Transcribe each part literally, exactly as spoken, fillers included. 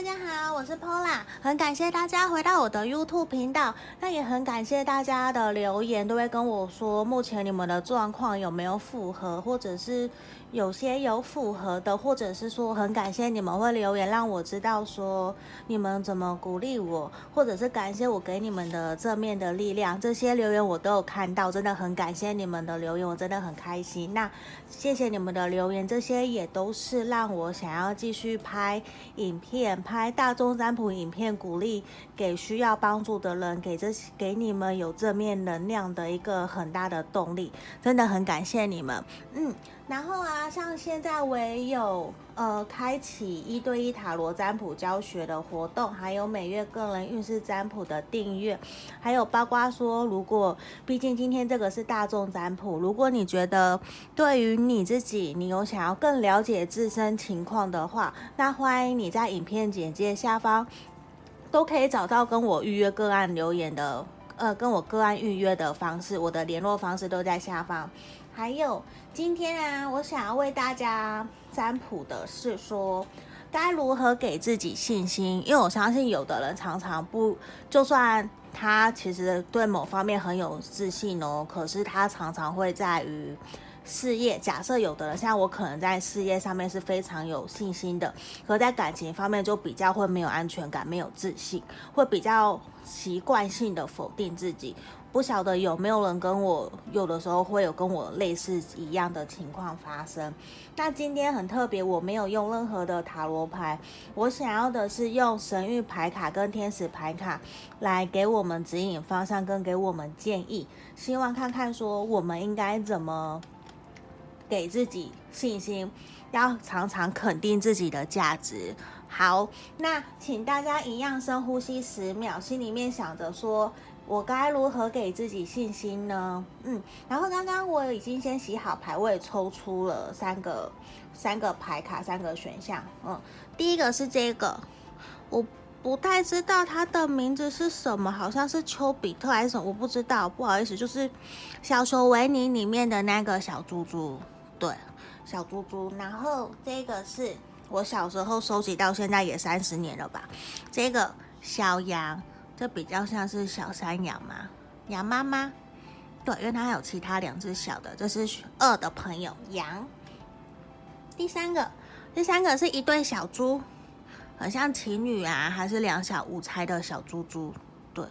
大家好，我是 Paula， 很感谢大家回到我的 YouTube 频道，那也很感谢大家的留言，都会跟我说目前你们的状况有没有符合，或者是有些有符合的，或者是说很感谢你们会留言让我知道说你们怎么鼓励我，或者是感谢我给你们的正面的力量，这些留言我都有看到，真的很感谢你们的留言，我真的很开心。那谢谢你们的留言，这些也都是让我想要继续拍影片，拍大众占卜影片，鼓励给需要帮助的人，给这给你们有正面能量的一个很大的动力，真的很感谢你们。嗯，然后啊，像现在我也有呃开启一对一塔罗占卜教学的活动，还有每月个人运势占卜的订阅，还有包括说，如果毕竟今天这个是大众占卜，如果你觉得对于你自己你有想要更了解自身情况的话，那欢迎你在影片简介下方都可以找到跟我预约个案留言的呃跟我个案预约的方式，我的联络方式都在下方。还有今天啊，我想要为大家占卜的是说该如何给自己信心，因为我相信有的人常常不，就算他其实对某方面很有自信哦，可是他常常会在于事业，假设有的人像我可能在事业上面是非常有信心的，可在感情方面就比较会没有安全感，没有自信，会比较习惯性的否定自己。不晓得有没有人跟我有的时候会有跟我类似一样的情况发生。那今天很特别，我没有用任何的塔罗牌，我想要的是用神谕牌卡跟天使牌卡来给我们指引方向跟给我们建议，希望看看说我们应该怎么给自己信心，要常常肯定自己的价值。好，那请大家一样深呼吸十秒，心里面想着说我该如何给自己信心呢？嗯，然后刚刚我已经先洗好牌，我也抽出了三个三个牌卡，三个选项。嗯，第一个是这个，我不太知道它的名字是什么，好像是丘比特还是什么，我不知道，不好意思，就是小熊维尼里面的那个小猪猪，对，小猪猪。然后这个是我小时候收集到现在也三十年了吧，这个小羊。这比较像是小山羊嘛，羊妈妈，对，因为它还有其他两只小的，这是二的朋友羊。第三个，第三个是一对小猪，很像情侣啊，还是两小无猜的小猪猪。对，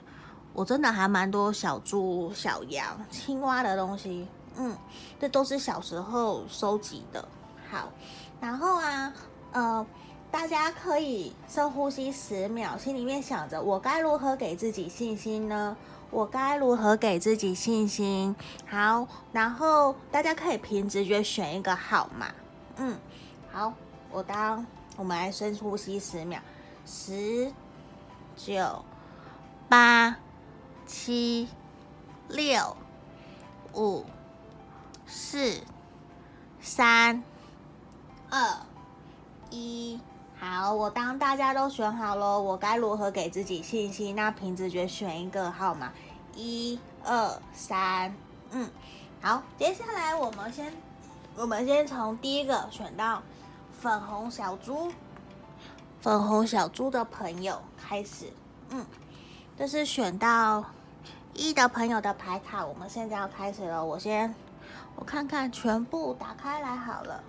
我真的还蛮多小猪、小羊、青蛙的东西，嗯，这都是小时候收集的。好，然后啊，呃。大家可以深呼吸十秒，心里面想着我该如何给自己信心呢？我该如何给自己信心？好，然后大家可以凭直觉选一个号码。嗯，好，我当我们来深呼吸十秒，十、九、八、七、六、五、四、三、二、一。好，我当大家都选好了，我该如何给自己信心？那凭直觉选一个号码，一、二、三，嗯，好，接下来我们先，我们先从第一个选到粉红小猪，粉红小猪的朋友开始，嗯，这是选到一的朋友的牌卡，我们现在要开始了，我先，我看看全部打开来好了，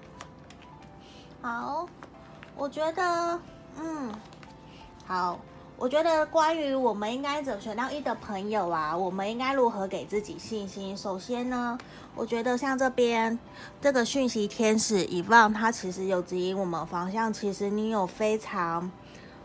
好。我觉得，嗯，好，我觉得关于我们应该怎么选到一的朋友啊，我们应该如何给自己信心？首先呢，我觉得像这边这个讯息天使遗忘，它其实有指引我们方向。其实你有非常，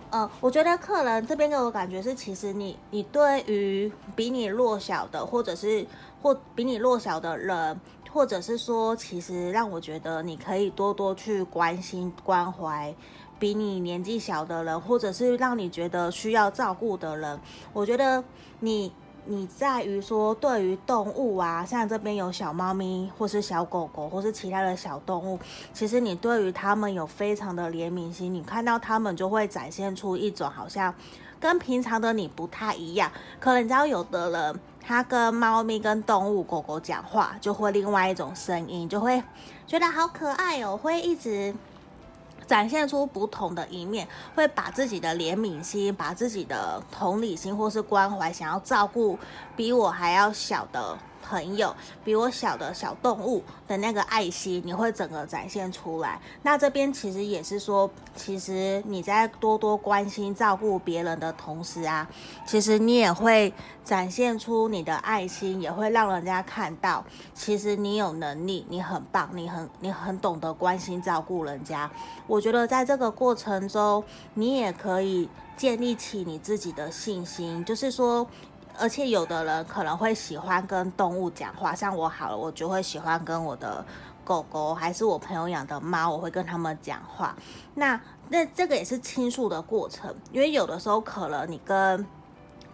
呃，我觉得客人这边给我感觉是，其实你你对于比你弱小的，或者是或比你弱小的人。或者是说，其实让我觉得你可以多多去关心、关怀比你年纪小的人，或者是让你觉得需要照顾的人。我觉得你你在于说，对于动物啊，像这边有小猫咪，或是小狗狗，或是其他的小动物，其实你对于他们有非常的怜悯心，你看到他们就会展现出一种好像跟平常的你不太一样。可能你知道，有的人。他跟猫咪跟动物狗狗讲话就会另外一种声音，就会觉得好可爱哦，会一直展现出不同的一面，会把自己的怜悯心，把自己的同理心或是关怀，想要照顾比我还要小的朋友，比我小的小动物的那个爱心，你会整个展现出来。那这边其实也是说，其实你在多多关心照顾别人的同时啊，其实你也会展现出你的爱心，也会让人家看到其实你有能力，你很棒，你很你很懂得关心照顾人家。我觉得在这个过程中，你也可以建立起你自己的信心，就是说，而且有的人可能会喜欢跟动物讲话，像我好了，我就会喜欢跟我的狗狗还是我朋友养的猫，我会跟他们讲话。那那这个也是倾诉的过程，因为有的时候可能你跟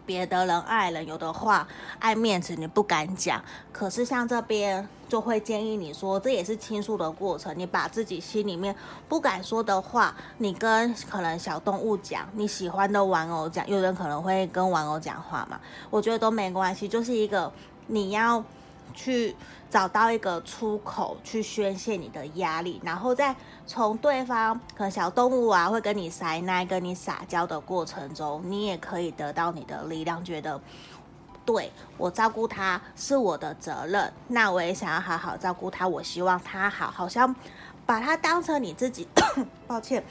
别的人爱人，有的话爱面子你不敢讲，可是像这边就会建议你说，这也是倾诉的过程，你把自己心里面不敢说的话，你跟可能小动物讲，你喜欢的玩偶讲，有人可能会跟玩偶讲话嘛，我觉得都没关系，就是一个你要去找到一个出口去宣泄你的压力，然后再从对方可能小动物啊会跟你塞奶跟你撒娇的过程中，你也可以得到你的力量，觉得对，我照顾他是我的责任，那我也想要好好照顾他，我希望他好，好像把他当成你自己抱歉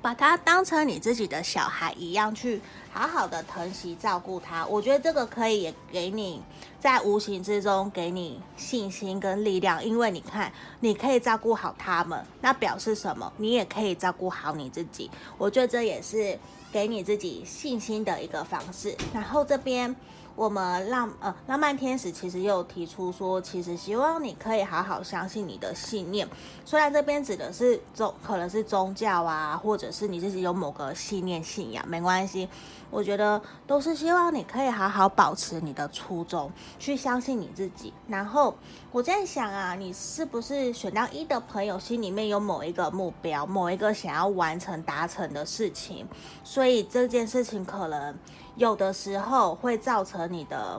把他当成你自己的小孩一样去好好的疼惜照顾他。我觉得这个可以也给你在无形之中给你信心跟力量，因为你看你可以照顾好他们，那表示什么？你也可以照顾好你自己。我觉得这也是给你自己信心的一个方式。然后这边我们浪呃浪漫天使其实又提出说，其实希望你可以好好相信你的信念。虽然这边指的是宗，可能是宗教啊，或者是你自己有某个信念信仰，没关系。我觉得都是希望你可以好好保持你的初衷，去相信你自己。然后我在想啊，你是不是选到一的朋友心里面有某一个目标，某一个想要完成达成的事情，所以这件事情可能有的时候会造成你的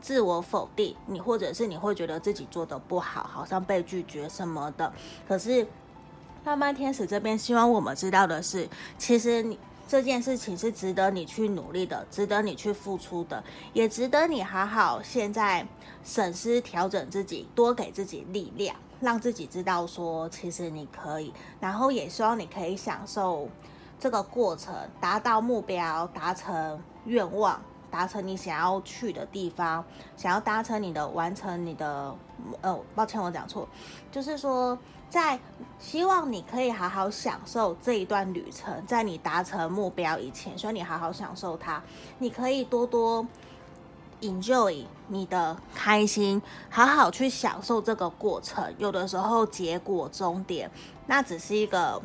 自我否定，你或者是你会觉得自己做的不好，好像被拒绝什么的。可是浪漫天使这边希望我们知道的是，其实你这件事情是值得你去努力的，值得你去付出的，也值得你好好现在审视调整自己，多给自己力量，让自己知道说其实你可以，然后也希望你可以享受这个过程，达到目标，达成愿望，达成你想要去的地方，想要达成你的完成你的呃，抱歉我讲错，就是说在希望你可以好好享受这一段旅程，在你达成目标以前，所以你好好享受它，你可以多多 enjoy 你的开心，好好去享受这个过程。有的时候结果终点那只是一个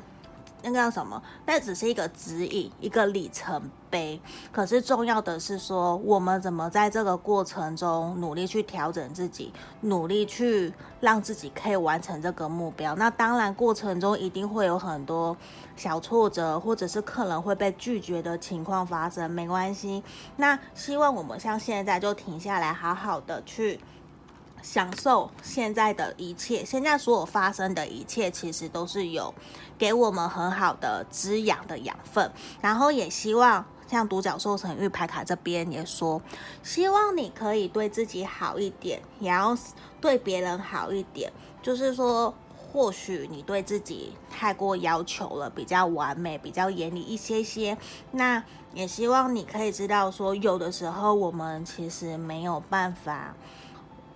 那个叫什么？那只是一个指引，一个里程碑。可是重要的是说，我们怎么在这个过程中努力去调整自己，努力去让自己可以完成这个目标。那当然，过程中一定会有很多小挫折，或者是可能会被拒绝的情况发生，没关系。那希望我们像现在就停下来，好好的去享受现在的一切，现在所有发生的一切其实都是有给我们很好的滋养的养分。然后也希望像独角兽神谕牌卡这边也说，希望你可以对自己好一点，也要对别人好一点，就是说或许你对自己太过要求了，比较完美，比较严厉一些些。那也希望你可以知道说，有的时候我们其实没有办法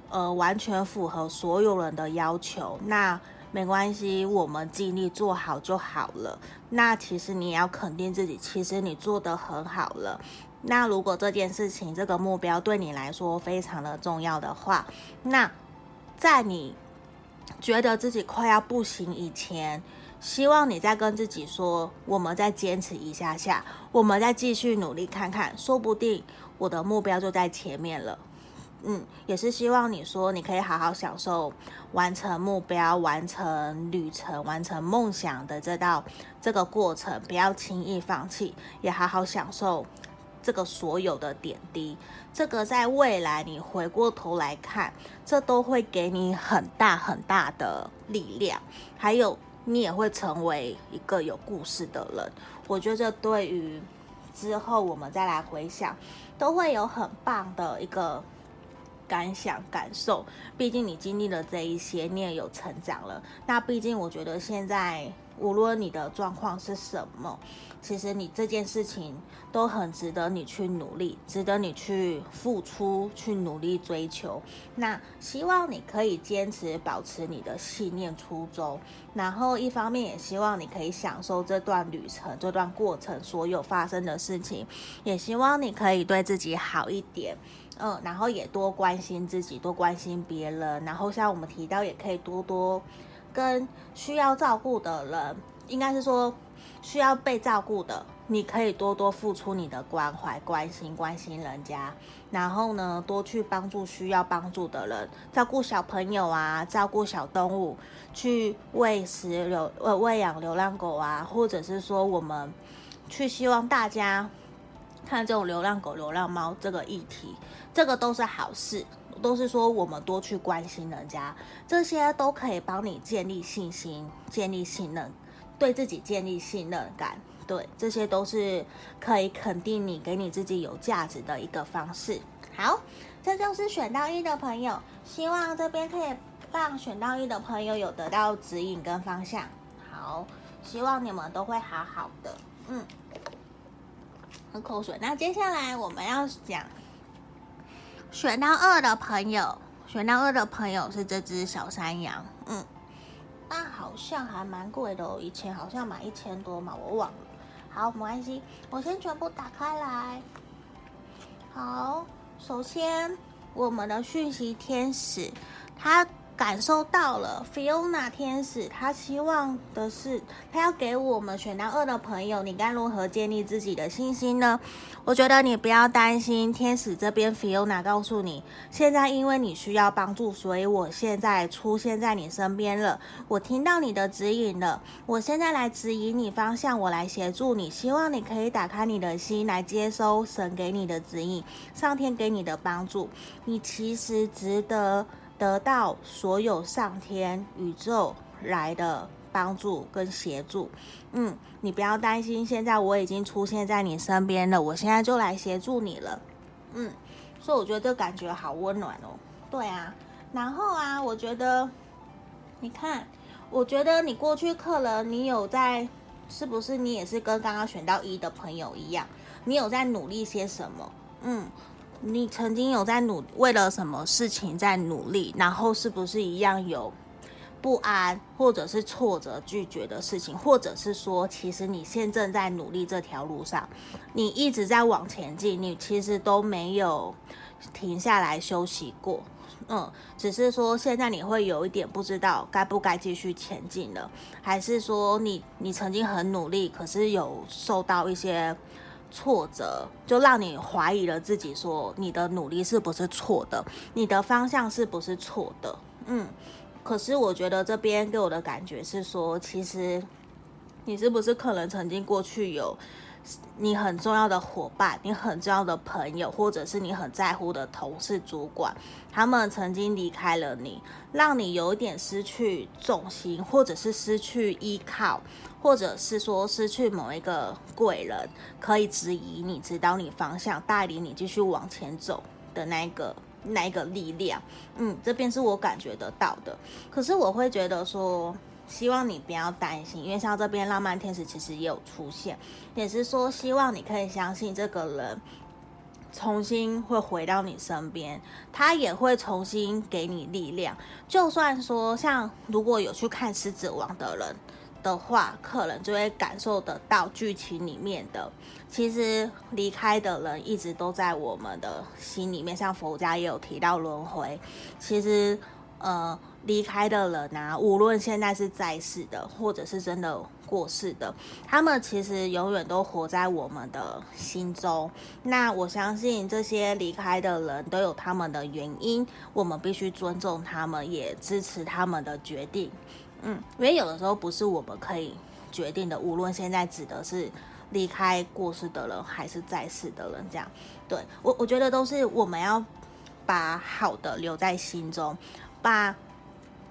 呃，完全符合所有人的要求，那没关系，我们尽力做好就好了。那其实你也要肯定自己，其实你做得很好了。那如果这件事情，这个目标对你来说非常的重要的话，那在你觉得自己快要不行以前，希望你再跟自己说，我们再坚持一下下，我们再继续努力看看，说不定我的目标就在前面了。嗯，也是希望你说，你可以好好享受完成目标、完成旅程、完成梦想的这道这个过程，不要轻易放弃，也好好享受这个所有的点滴。这个在未来你回过头来看，这都会给你很大很大的力量，还有你也会成为一个有故事的人。我觉得对于之后我们再来回想，都会有很棒的一个感想感受。毕竟你经历了这一些，你也有成长了。那毕竟我觉得现在无论你的状况是什么，其实你这件事情都很值得你去努力，值得你去付出，去努力追求。那希望你可以坚持保持你的信念初衷，然后一方面也希望你可以享受这段旅程，这段过程所有发生的事情，也希望你可以对自己好一点，嗯，然后也多关心自己，多关心别人，然后像我们提到也可以多多跟需要照顾的人，应该是说需要被照顾的，你可以多多付出你的关怀、关心、关心人家，然后呢，多去帮助需要帮助的人，照顾小朋友啊，照顾小动物，去喂食流呃喂养流浪狗啊，或者是说我们去希望大家看这种流浪狗、流浪猫这个议题，这个都是好事。都是说我们多去关心人家，这些都可以帮你建立信心，建立信任，对自己建立信任感，对，这些都是可以肯定你，给你自己有价值的一个方式。好，这就是选到一的朋友，希望这边可以让选到一的朋友有得到指引跟方向。好，希望你们都会好好的。嗯，喝口水。那接下来我们要讲选到二的朋友，选到二的朋友是这只小山羊，嗯，但好像还蛮贵的哦，以前好像买一千多嘛，我忘了。好，没关系，我先全部打开来。好，首先我们的讯息天使，他感受到了 Fiona 天使，他希望的是，他要给我们选到二的朋友，你该如何建立自己的信心呢？我觉得你不要担心，天使这边 Fiona 告诉你，现在因为你需要帮助，所以我现在出现在你身边了，我听到你的指引了，我现在来指引你方向，我来协助你，希望你可以打开你的心来接收神给你的指引，上天给你的帮助，你其实值得得到所有上天宇宙来的帮助跟协助。嗯，你不要担心，现在我已经出现在你身边了，我现在就来协助你了。嗯，所以我觉得这感觉好温暖哦。对啊，然后啊，我觉得你看，我觉得你过去客人，你有在，是不是你也是跟刚刚选到一的朋友一样，你有在努力些什么？嗯，你曾经有在努为了什么事情在努力，然后是不是一样有不安或者是挫折拒绝的事情，或者是说其实你现正在努力这条路上，你一直在往前进，你其实都没有停下来休息过。嗯，只是说现在你会有一点不知道该不该继续前进了，还是说你你曾经很努力，可是有受到一些挫折，就让你怀疑了自己，说你的努力是不是错的，你的方向是不是错的。嗯，可是我觉得这边给我的感觉是说，其实你是不是可能曾经过去有你很重要的伙伴，你很重要的朋友，或者是你很在乎的同事主管，他们曾经离开了你，让你有一点失去重心，或者是失去依靠，或者是说失去某一个贵人可以指引你，指导你方向，带领你继续往前走的那个那一个力量。嗯，这边是我感觉得到的。可是我会觉得说，希望你不要担心，因为像这边浪漫天使其实也有出现，也是说希望你可以相信这个人重新会回到你身边，他也会重新给你力量。就算说像如果有去看狮子王的人的话，客人就会感受得到剧情里面的，其实离开的人一直都在我们的心里面，像佛家也有提到轮回，其实呃离开的人啊，无论现在是在世的，或者是真的过世的，他们其实永远都活在我们的心中。那我相信这些离开的人都有他们的原因，我们必须尊重他们，也支持他们的决定。嗯，因为有的时候不是我们可以决定的，无论现在指的是离开过世的人，还是在世的人，这样。对，我我觉得都是我们要把好的留在心中，把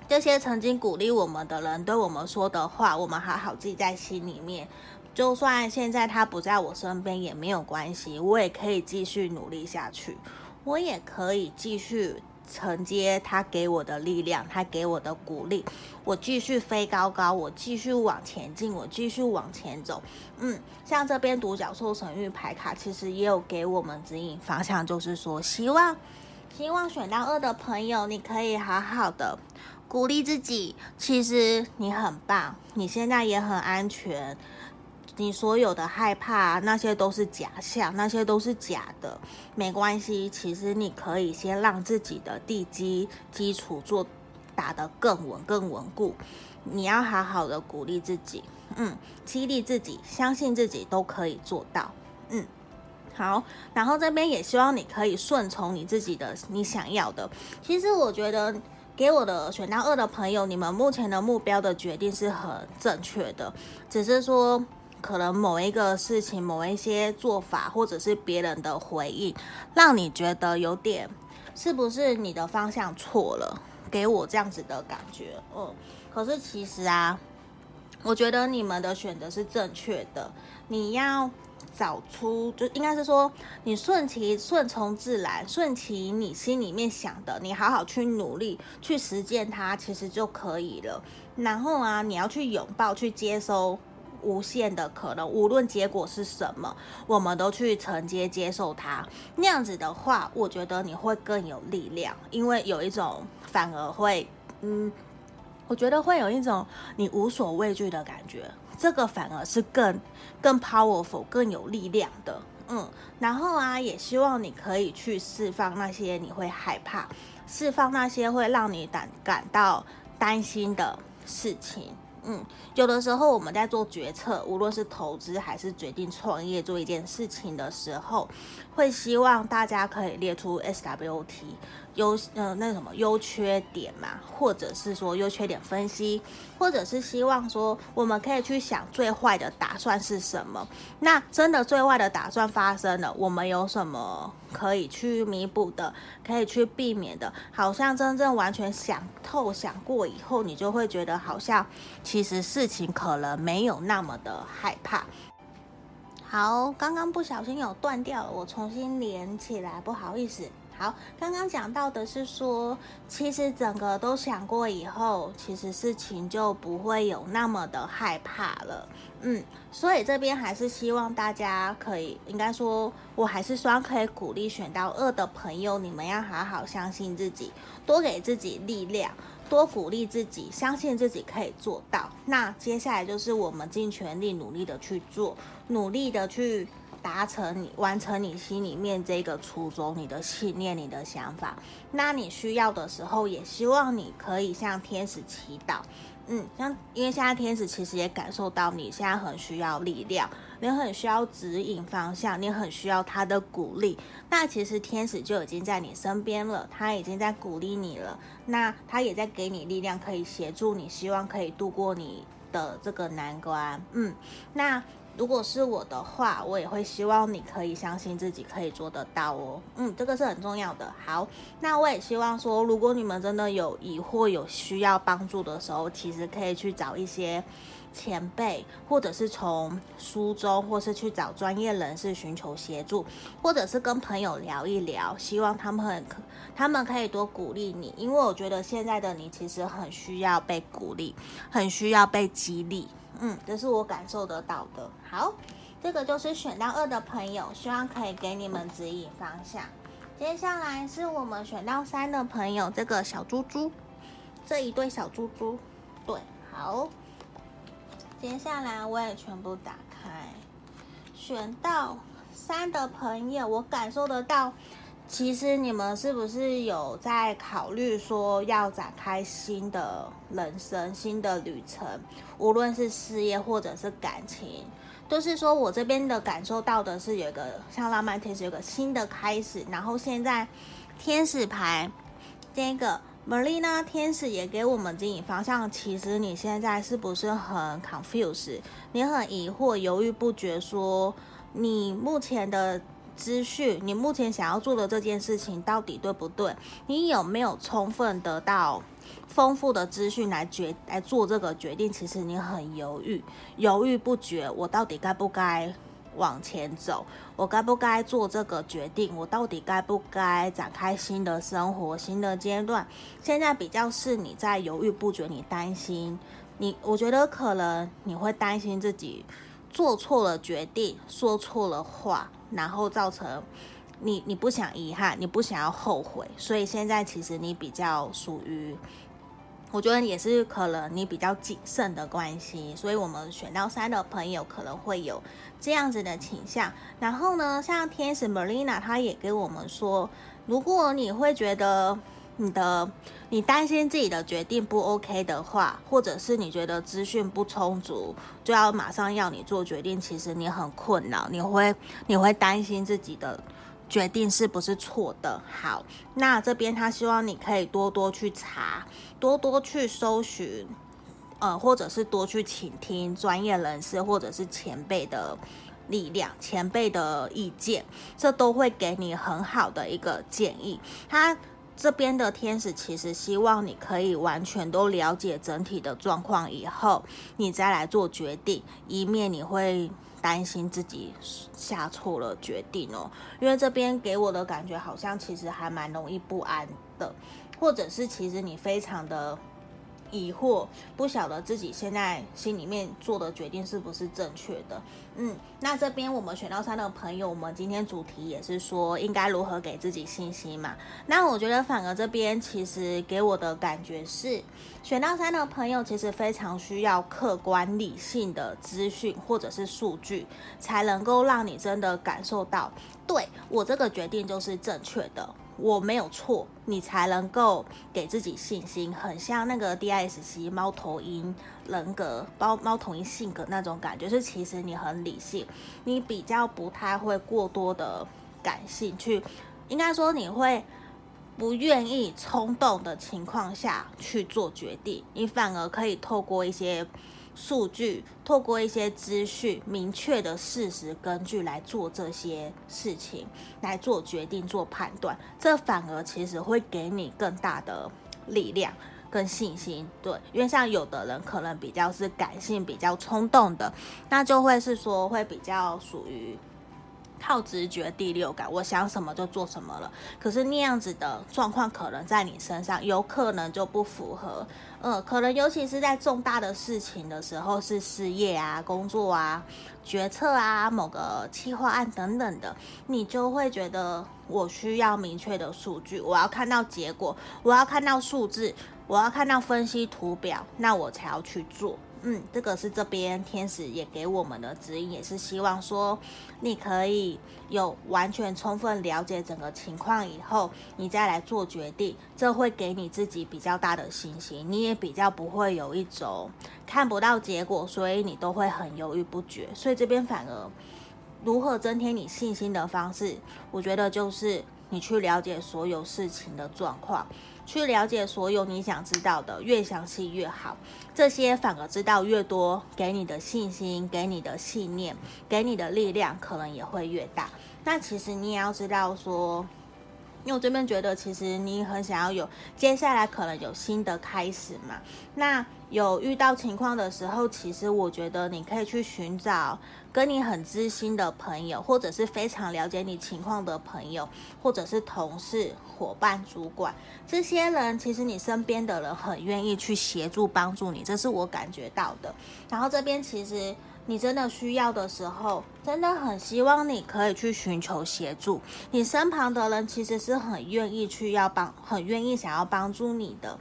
这些曾经鼓励我们的人对我们说的话，我们好好记在心里面。就算现在他不在我身边也没有关系，我也可以继续努力下去，我也可以继续承接他给我的力量，他给我的鼓励，我继续飞高高，我继续往前进，我继续往前走。嗯，像这边独角兽神谕牌卡其实也有给我们指引方向，就是说希望希望选到二的朋友，你可以好好的鼓励自己，其实你很棒，你现在也很安全，你所有的害怕那些都是假象，那些都是假的，没关系。其实你可以先让自己的地基基础做打得更稳更稳固，你要好好的鼓励自己，嗯，激励自己，相信自己都可以做到。嗯，好，然后这边也希望你可以顺从你自己的你想要的。其实我觉得给我的选到二的朋友，你们目前的目标的决定是很正确的，只是说可能某一个事情，某一些做法，或者是别人的回应，让你觉得有点是不是你的方向错了，给我这样子的感觉。嗯，可是其实啊，我觉得你们的选择是正确的，你要找出，就应该是说你顺其顺从自然，顺其你心里面想的，你好好去努力去实践它，其实就可以了。然后啊，你要去拥抱，去接收无限的可能，无论结果是什么，我们都去承接接受它。那样子的话，我觉得你会更有力量，因为有一种反而会，嗯，我觉得会有一种你无所畏惧的感觉，这个反而是更更 powerful 更有力量的。嗯，然后啊，也希望你可以去释放那些你会害怕，释放那些会让你感感到担心的事情。嗯，有的时候我们在做决策，无论是投资还是决定创业做一件事情的时候，会希望大家可以列出 S W O T 优呃那什么优缺点嘛，或者是说优缺点分析，或者是希望说我们可以去想最坏的打算是什么。那真的最坏的打算发生了，我们有什么可以去弥补的，可以去避免的？好像真正完全想透、想过以后，你就会觉得好像其实事情可能没有那么的害怕。好，刚刚不小心有断掉了，我重新连起来，不好意思。好，刚刚讲到的是说，其实整个都想过以后，其实事情就不会有那么的害怕了。嗯，所以这边还是希望大家可以，应该说我还是算可以鼓励选到二的朋友，你们要好好相信自己，多给自己力量，多鼓励自己，相信自己可以做到。那接下来就是我们尽全力努力的去做，努力的去达成你完成你心里面这个初衷，你的信念，你的想法。那你需要的时候，也希望你可以向天使祈祷。嗯，像因为现在天使其实也感受到你现在很需要力量，你很需要指引方向，你很需要他的鼓励。那其实天使就已经在你身边了，他已经在鼓励你了，那他也在给你力量，可以协助你，希望可以度过你的这个难关。嗯，那如果是我的话，我也会希望你可以相信自己可以做得到哦。嗯，这个是很重要的。好，那我也希望说，如果你们真的有疑惑、有需要帮助的时候，其实可以去找一些前辈，或者是从书中，或是去找专业人士寻求协助，或者是跟朋友聊一聊，希望他们很他们可以多鼓励你，因为我觉得现在的你其实很需要被鼓励，很需要被激励。嗯，这是我感受得到的。好，这个就是选到二的朋友，希望可以给你们指引方向。接下来是我们选到三的朋友，这个小猪猪，这一对小猪猪，对，好。接下来我也全部打开，选到三的朋友，我感受得到。其实你们是不是有在考虑说要展开新的人生、新的旅程，无论是事业或者是感情，就是说我这边的感受到的是有一个像浪漫天使有个新的开始，然后现在天使牌这个 Marina 天使也给我们指引方向。其实你现在是不是很 confused， 你很疑惑、犹豫不决，说你目前的资讯，你目前想要做的这件事情到底对不对？你有没有充分得到丰富的资讯来决来做这个决定，其实你很犹豫，犹豫不决，我到底该不该往前走，我该不该做这个决定，我到底该不该展开新的生活，新的阶段。现在比较是你在犹豫不决，你担心，你我觉得可能你会担心自己做错了决定，说错了话，然后造成你你不想遗憾，你不想要后悔。所以现在其实你比较属于，我觉得也是可能你比较谨慎的关系，所以我们选到三的朋友可能会有这样子的倾向。然后呢，像天使 Marina 她也给我们说，如果你会觉得你的你担心自己的决定不 OK 的话，或者是你觉得资讯不充足就要马上要你做决定，其实你很困扰，你会你会担心自己的决定是不是错的。好，那这边他希望你可以多多去查，多多去搜寻，呃，或者是多去倾听专业人士或者是前辈的力量，前辈的意见，这都会给你很好的一个建议。他这边的天使其实希望你可以完全都了解整体的状况以后，你再来做决定，以免你会担心自己下错了决定哦。因为这边给我的感觉好像其实还蛮容易不安的，或者是其实你非常的疑惑，不晓得自己现在心里面做的决定是不是正确的。嗯，那这边我们选到三的朋友，我们今天主题也是说应该如何给自己信心嘛。那我觉得反而这边其实给我的感觉是，选到三的朋友其实非常需要客观理性的资讯或者是数据，才能够让你真的感受到，对，我这个决定就是正确的，我没有错，你才能够给自己信心。很像那个 D I S C 猫头鹰人格、猫猫头鹰性格那种感觉，是其实你很理性，你比较不太会过多的感性去，应该说你会不愿意冲动的情况下去做决定，你反而可以透过一些数据，透过一些资讯，明确的事实根据来做这些事情，来做决定，做判断，这反而其实会给你更大的力量跟信心。对，因为像有的人可能比较是感性，比较冲动的，那就会是说会比较属于靠直觉、第六感，我想什么就做什么了。可是那样子的状况可能在你身上有可能就不符合，嗯，可能尤其是在重大的事情的时候，是事业啊、工作啊、决策啊、某个企划案等等的，你就会觉得我需要明确的数据，我要看到结果，我要看到数字，我要看到分析图表，那我才要去做。嗯，这个是这边天使也给我们的指引，也是希望说你可以有完全充分了解整个情况以后，你再来做决定，这会给你自己比较大的信心，你也比较不会有一种看不到结果，所以你都会很犹豫不决。所以这边反而如何增添你信心的方式，我觉得就是你去了解所有事情的状况，去了解所有你想知道的，越详细越好。这些反而知道越多，给你的信心、给你的信念、给你的力量，可能也会越大。那其实你也要知道说，因为我这边觉得其实你很想要有接下来可能有新的开始嘛，那有遇到情况的时候，其实我觉得你可以去寻找跟你很知心的朋友，或者是非常了解你情况的朋友，或者是同事、伙伴、主管，这些人其实你身边的人很愿意去协助帮助你，这是我感觉到的。然后这边其实你真的需要的时候，真的很希望你可以去寻求协助，你身旁的人其实是很愿意去要帮，很愿意想要帮助你的。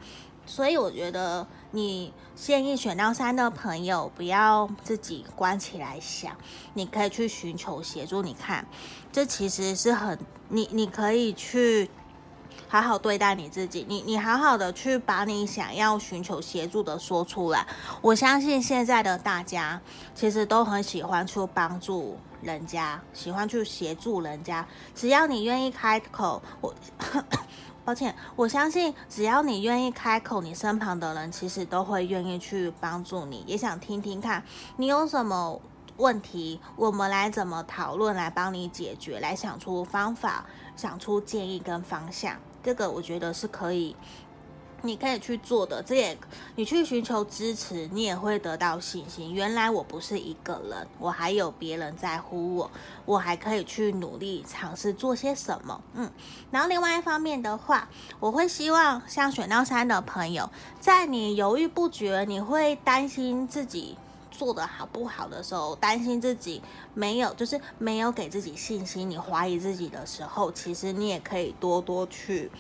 所以我觉得你建议选到三的朋友不要自己关起来想，你可以去寻求协助。你看，这其实是很你你可以去好好对待你自己，你你好好的去把你想要寻求协助的说出来。我相信现在的大家其实都很喜欢去帮助人家，喜欢去协助人家，只要你愿意开口，我抱歉，我相信只要你愿意开口，你身旁的人其实都会愿意去帮助你，也想听听看你有什么问题，我们来怎么讨论，来帮你解决，来想出方法，想出建议跟方向。这个我觉得是可以你可以去做的，这也你去寻求支持，你也会得到信心。原来我不是一个人，我还有别人在乎我，我还可以去努力尝试做些什么。嗯，然后另外一方面的话，我会希望像选到三的朋友，在你犹豫不决，你会担心自己做得好不好的时候，担心自己没有，就是没有给自己信心，你怀疑自己的时候，其实你也可以多多去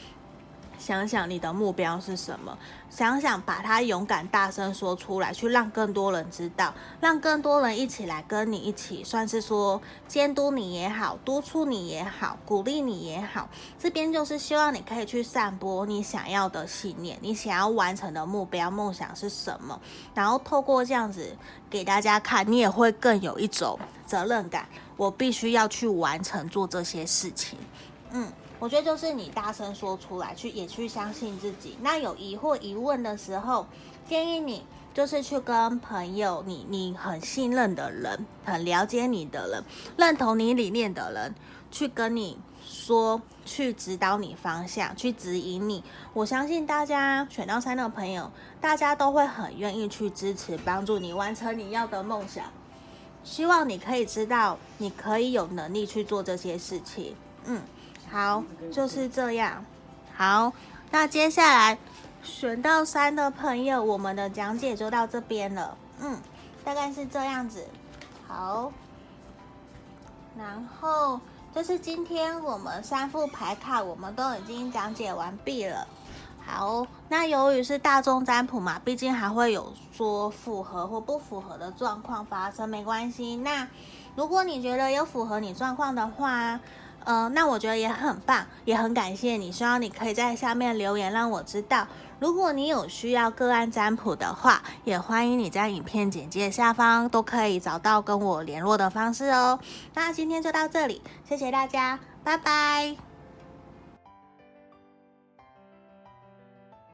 想想你的目标是什么，想想把它勇敢大声说出来，去让更多人知道，让更多人一起来跟你一起，算是说监督你也好，督促你也好，鼓励你也好，这边就是希望你可以去散播你想要的信念，你想要完成的目标梦想是什么，然后透过这样子给大家看，你也会更有一种责任感，我必须要去完成做这些事情。嗯，我觉得就是你大声说出来，去也去相信自己。那有疑惑疑问的时候，建议你就是去跟朋友，你你很信任的人，很了解你的人，认同你理念的人，去跟你说，去指导你方向，去指引你。我相信大家选到三的朋友，大家都会很愿意去支持帮助你完成你要的梦想。希望你可以知道，你可以有能力去做这些事情。嗯，好，就是这样。好，那接下来选到三的朋友，我们的讲解就到这边了。嗯，大概是这样子。好，然后就是今天我们三副牌卡，我们都已经讲解完毕了。好，那由于是大众占卜嘛，毕竟还会有说符合或不符合的状况发生，没关系。那如果你觉得有符合你状况的话，呃，那我觉得也很棒，也很感谢你，希望你可以在下面留言让我知道。如果你有需要个案占卜的话，也欢迎你在影片简介下方都可以找到跟我联络的方式哦。那今天就到这里，谢谢大家，拜拜。